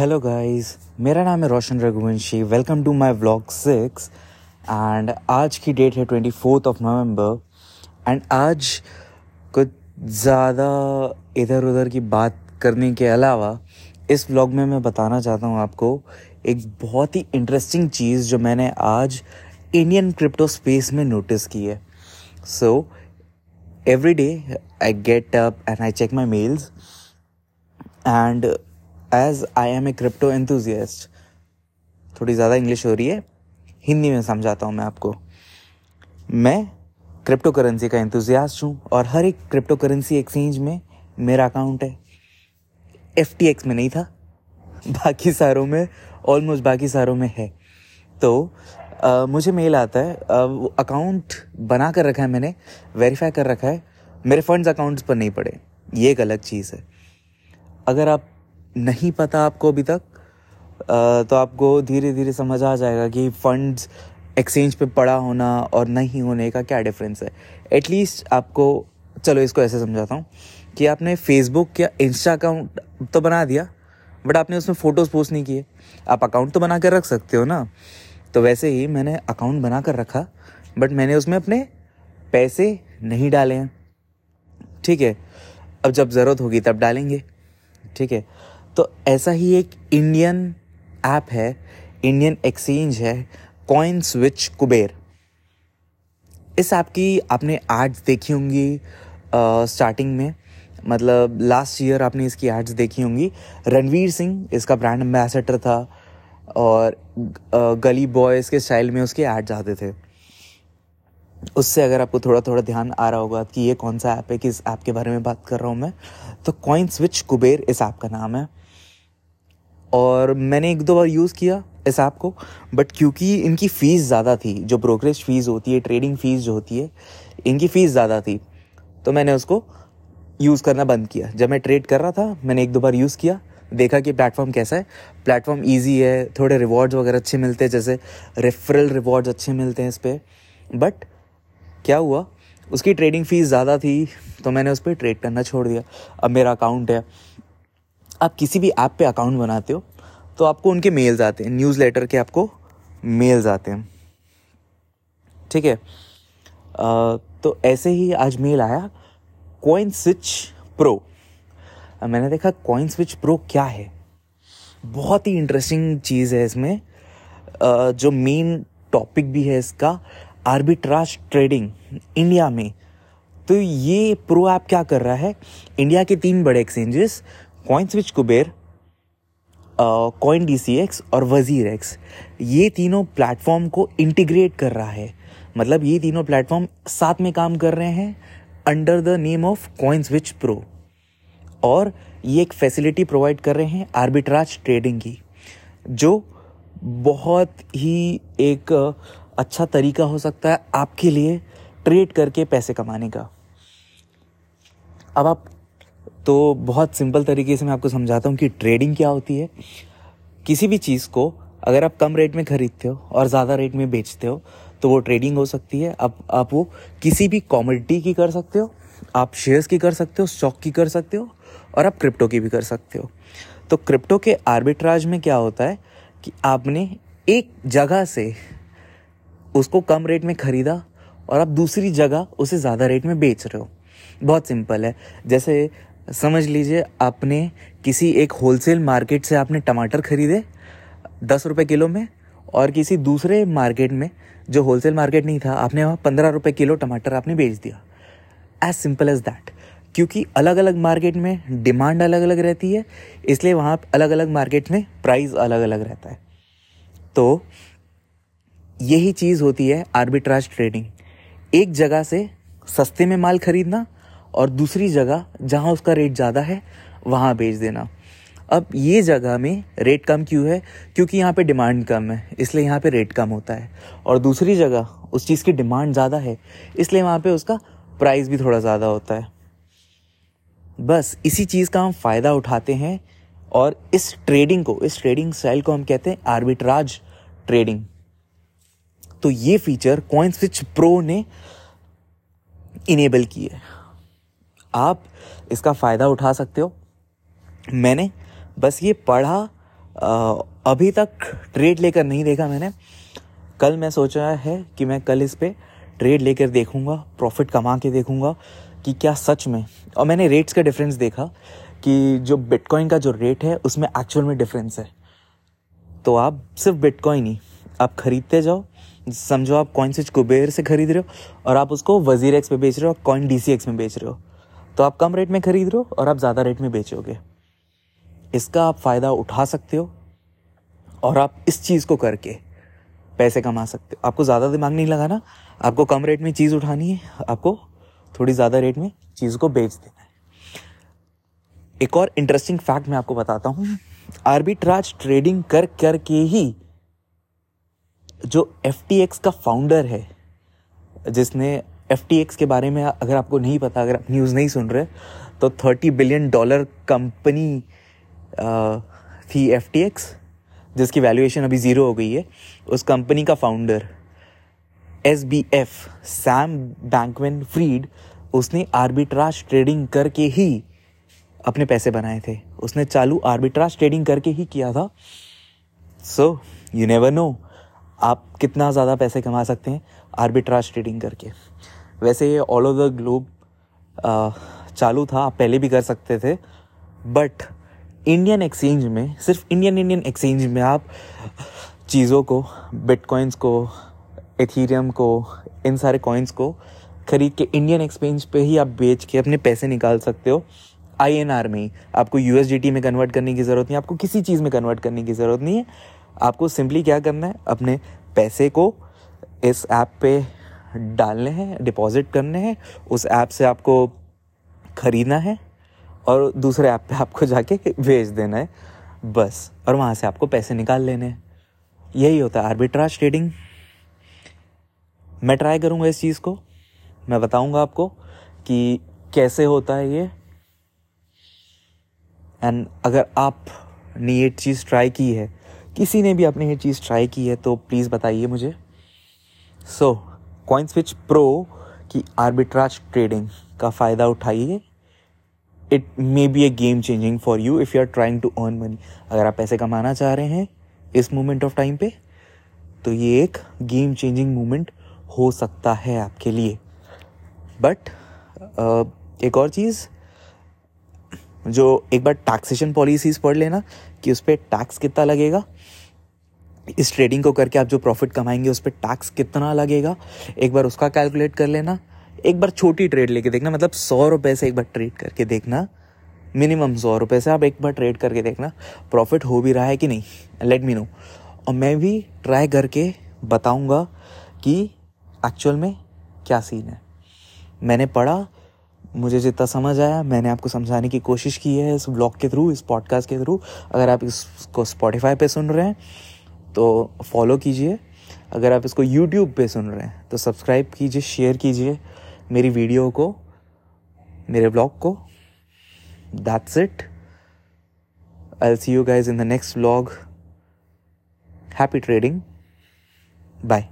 Hello guys, मेरा नाम है Roshan Raghuvanshi. Welcome to my vlog 6। And आज की डेट है 24th of November। एंड आज कुछ ज़्यादा इधर उधर की बात करने के अलावा इस व्लॉग में मैं बताना चाहता हूँ आपको एक बहुत ही इंटरेस्टिंग चीज़ जो मैंने आज इंडियन क्रिप्टो स्पेस में नोटिस की है। So every day I get up and I check my mails, and As I am a crypto enthusiast, थोड़ी ज़्यादा इंग्लिश हो रही है, हिंदी में समझाता हूँ मैं आपको। मैं क्रिप्टो करेंसी का एंथुजियास्ट हूँ और हर एक क्रिप्टो करेंसी एक्सचेंज में मेरा अकाउंट है। FTX में नहीं था, बाकी सारों में है। तो मुझे मेल आता है, अकाउंट बना कर रखा है मैंने, वेरीफाई कर रखा है, मेरे फंड्स अकाउंट्स पर नहीं पड़े। ये एक अलग चीज़ है। अगर आप नहीं पता आपको अभी तक, तो आपको धीरे धीरे समझ आ जाएगा कि फंड्स एक्सचेंज पे पड़ा होना और नहीं होने का क्या डिफरेंस है। एटलीस्ट आपको, चलो इसको ऐसे समझाता हूँ कि आपने फेसबुक या इंस्टा अकाउंट तो बना दिया बट आपने उसमें फ़ोटोज़ पोस्ट नहीं किए। आप अकाउंट तो बना कर रख सकते हो ना। तो वैसे ही मैंने अकाउंट बना कर रखा बट मैंने उसमें अपने पैसे नहीं डाले हैं। ठीक है, अब जब ज़रूरत होगी तब डालेंगे। ठीक है, तो ऐसा ही एक इंडियन ऐप है, इंडियन एक्सचेंज है, CoinSwitch कुबेर। इस ऐप की आपने एड्स देखी होंगी स्टार्टिंग में, मतलब लास्ट ईयर आपने इसकी एड्स देखी होंगी। रणवीर सिंह इसका ब्रांड एम्बेसडर था और गली बॉयज़ के स्टाइल में उसके एड्स आते थे। उससे अगर आपको थोड़ा थोड़ा ध्यान आ रहा होगा कि ये कौन सा ऐप है, किस ऐप के बारे में बात कर रहा हूँ मैं, तो CoinSwitch कुबेर इस ऐप का नाम है। और मैंने एक दो बार यूज़ किया इस ऐप को, बट क्योंकि इनकी फ़ीस ज़्यादा थी, जो ब्रोकरेज फ़ीस होती है, ट्रेडिंग फ़ीस जो होती है, इनकी फ़ीस ज़्यादा थी, तो मैंने उसको यूज़ करना बंद किया। जब मैं ट्रेड कर रहा था मैंने एक दो बार यूज़ किया, देखा कि प्लेटफॉर्म कैसा है। प्लेटफॉर्म ईजी है, थोड़े रिवॉर्ड्स वगैरह अच्छे मिलते हैं, जैसे रेफरल रिवॉर्ड्स अच्छे मिलते हैं इस पर। बट क्या हुआ, उसकी ट्रेडिंग फ़ीस ज़्यादा थी तो मैंने उस पर ट्रेड करना छोड़ दिया। अब मेरा अकाउंट है। आप किसी भी ऐप पे अकाउंट बनाते हो तो आपको उनके मेल्स आते हैं, न्यूज़लेटर के आपको मेल्स आते हैं। ठीक है, तो ऐसे ही आज मेल आया CoinSwitch प्रो। मैंने देखा CoinSwitch प्रो क्या है। बहुत ही इंटरेस्टिंग चीज़ है इसमें, जो मेन टॉपिक भी है इसका, आर्बिट्राज ट्रेडिंग इंडिया में। तो ये प्रो ऐप क्या कर रहा है, इंडिया के 3 बड़े exchanges CoinSwitch Kuber, coin DCX और WazirX, ये तीनों प्लेटफॉर्म को इंटीग्रेट कर रहा है। मतलब ये तीनों प्लेटफॉर्म साथ में काम कर रहे हैं under the name of CoinSwitch pro, और ये एक फैसिलिटी प्रोवाइड कर रहे हैं आर्बिट्राज ट्रेडिंग की, जो बहुत ही एक अच्छा तरीका हो सकता है आपके लिए ट्रेड करके पैसे कमाने का। अब आप, तो बहुत सिंपल तरीके से मैं आपको समझाता हूँ कि ट्रेडिंग क्या होती है। किसी भी चीज़ को अगर आप कम रेट में ख़रीदते हो और ज़्यादा रेट में बेचते हो तो वो ट्रेडिंग हो सकती है। आप वो किसी भी कमोडिटी की कर सकते हो, आप शेयर्स की कर सकते हो, स्टॉक की कर सकते हो, और आप क्रिप्टो की भी कर सकते हो। तो क्रिप्टो के आर्बिट्राज में क्या होता है कि आपने एक जगह से उसको कम रेट में ख़रीदा और आप दूसरी जगह उसे ज़्यादा रेट में बेच रहे हो। बहुत सिंपल है। जैसे समझ लीजिए आपने किसी एक होलसेल मार्केट से आपने टमाटर ख़रीदे 10 रुपये किलो में, और किसी दूसरे मार्केट में जो होलसेल मार्केट नहीं था आपने वहाँ 15 रुपये किलो टमाटर आपने बेच दिया। As simple as that. क्योंकि अलग अलग मार्केट में डिमांड अलग अलग रहती है, इसलिए वहाँ अलग अलग मार्केट में प्राइस अलग अलग रहता है। तो यही चीज़ होती है आर्बिट्राज ट्रेडिंग, एक जगह से सस्ते में माल खरीदना और दूसरी जगह जहां उसका रेट ज़्यादा है वहां बेच देना। अब ये जगह में रेट कम क्यों है, क्योंकि यहाँ पे डिमांड कम है इसलिए यहाँ पे रेट कम होता है, और दूसरी जगह उस चीज़ की डिमांड ज़्यादा है इसलिए वहाँ पे उसका प्राइस भी थोड़ा ज़्यादा होता है। बस इसी चीज़ का हम फ़ायदा उठाते हैं, और इस ट्रेडिंग को, इस ट्रेडिंग स्टाइल को हम कहते हैं आर्बिट्राज ट्रेडिंग। तो ये फीचर CoinSwitch प्रो ने इनेबल की है, आप इसका फ़ायदा उठा सकते हो। मैंने बस ये पढ़ा अभी तक ट्रेड लेकर नहीं देखा मैंने। कल मैं सोचा है कि मैं कल इस पर ट्रेड लेकर देखूंगा, प्रॉफिट कमा के देखूंगा कि क्या सच में। और मैंने रेट्स का डिफरेंस देखा कि जो बिटकॉइन का जो रेट है उसमें एक्चुअल में डिफरेंस है। तो आप सिर्फ बिटकॉइन ही आप खरीदते जाओ, समझो आप CoinSwitch कुबेर से खरीद रहे हो और आप उसको WazirX पे बेच रहे हो और कॉइन DCX में बेच रहे हो, तो आप कम रेट में खरीद रहे हो और आप ज़्यादा रेट में बेचोगे। इसका आप फ़ायदा उठा सकते हो और आप इस चीज़ को करके पैसे कमा सकते हो। आपको ज़्यादा दिमाग नहीं लगाना, आपको कम रेट में चीज़ उठानी है, आपको थोड़ी ज़्यादा रेट में चीज़ को बेच देना है। एक और इंटरेस्टिंग फैक्ट मैं आपको बताता हूँ। आर्बिट्राज ट्रेडिंग कर करके ही जो FTX का फाउंडर है, जिसने FTX के बारे में, अगर आपको नहीं पता, अगर आप न्यूज़ नहीं सुन रहे, तो $30 बिलियन कंपनी थी FTX, जिसकी वैल्यूएशन अभी ज़ीरो हो गई है। उस कंपनी का फाउंडर SBF सैम बैंकमैन-फ्रीड, उसने आर्बिट्राज ट्रेडिंग करके ही अपने पैसे बनाए थे। उसने चालू आर्बिट्राज ट्रेडिंग करके ही किया था। सो यू नेवर नो आप कितना ज़्यादा पैसे कमा सकते हैं आर्बिट्राज ट्रेडिंग करके। वैसे ये ऑल ओवर द ग्लोब चालू था, आप पहले भी कर सकते थे, बट इंडियन एक्सचेंज में, सिर्फ इंडियन एक्सचेंज में आप चीज़ों को, बिटकॉइंस को, एथीरियम को, इन सारे कॉइन्स को खरीद के इंडियन एक्सचेंज पे ही आप बेच के अपने पैसे निकाल सकते हो। INR में ही आपको USDT में कन्वर्ट करने की ज़रूरत नहीं है, आपको किसी चीज़ में कन्वर्ट करने की ज़रूरत नहीं है। आपको सिंपली क्या करना है, अपने पैसे को इस ऐप पे डालने हैं, डिपॉजिट करने हैं, उस ऐप से आपको ख़रीदना है और दूसरे ऐप पे आपको जाके भेज देना है बस, और वहाँ से आपको पैसे निकाल लेने हैं। यही होता है आर्बिट्राज ट्रेडिंग। मैं ट्राई करूँगा इस चीज़ को, मैं बताऊँगा आपको कि कैसे होता है ये। एंड अगर आपने ये चीज़ ट्राई की है, किसी ने भी आपने ये चीज़ ट्राई की है, तो प्लीज़ बताइए मुझे। सो CoinSwitch Pro की आर्बिट्राज ट्रेडिंग का फ़ायदा उठाइए। It may be a game changing for you if you are trying to earn money. अगर आप पैसे कमाना चाह रहे हैं इस मोमेंट ऑफ टाइम पे, तो ये एक गेम चेंजिंग मोमेंट हो सकता है आपके लिए। बट एक और चीज़, जो एक बार टैक्सेशन पॉलिसीज़ पढ़ लेना कि उस पर टैक्स कितना लगेगा, इस ट्रेडिंग को करके आप जो प्रॉफिट कमाएंगे उस पर टैक्स कितना लगेगा, एक बार उसका कैलकुलेट कर लेना। एक बार छोटी ट्रेड लेके देखना, मतलब ₹100 से एक बार ट्रेड करके देखना, मिनिमम ₹100 से आप एक बार ट्रेड करके देखना, प्रॉफिट हो भी रहा है कि नहीं, लेट मी नो। और मैं भी ट्राई करके बताऊँगा कि एक्चुअल में क्या सीन है। मैंने पढ़ा, मुझे जितना समझ आया मैंने आपको समझाने की कोशिश की है इस व्लॉग के थ्रू, इस पॉडकास्ट के थ्रू। अगर आप इसको स्पॉटिफाई पे सुन रहे हैं तो फॉलो कीजिए, अगर आप इसको यूट्यूब पे सुन रहे हैं तो सब्सक्राइब कीजिए, शेयर कीजिए मेरी वीडियो को, मेरे व्लॉग को। That's it, I'll see you guys in the next vlog. Happy trading. Bye.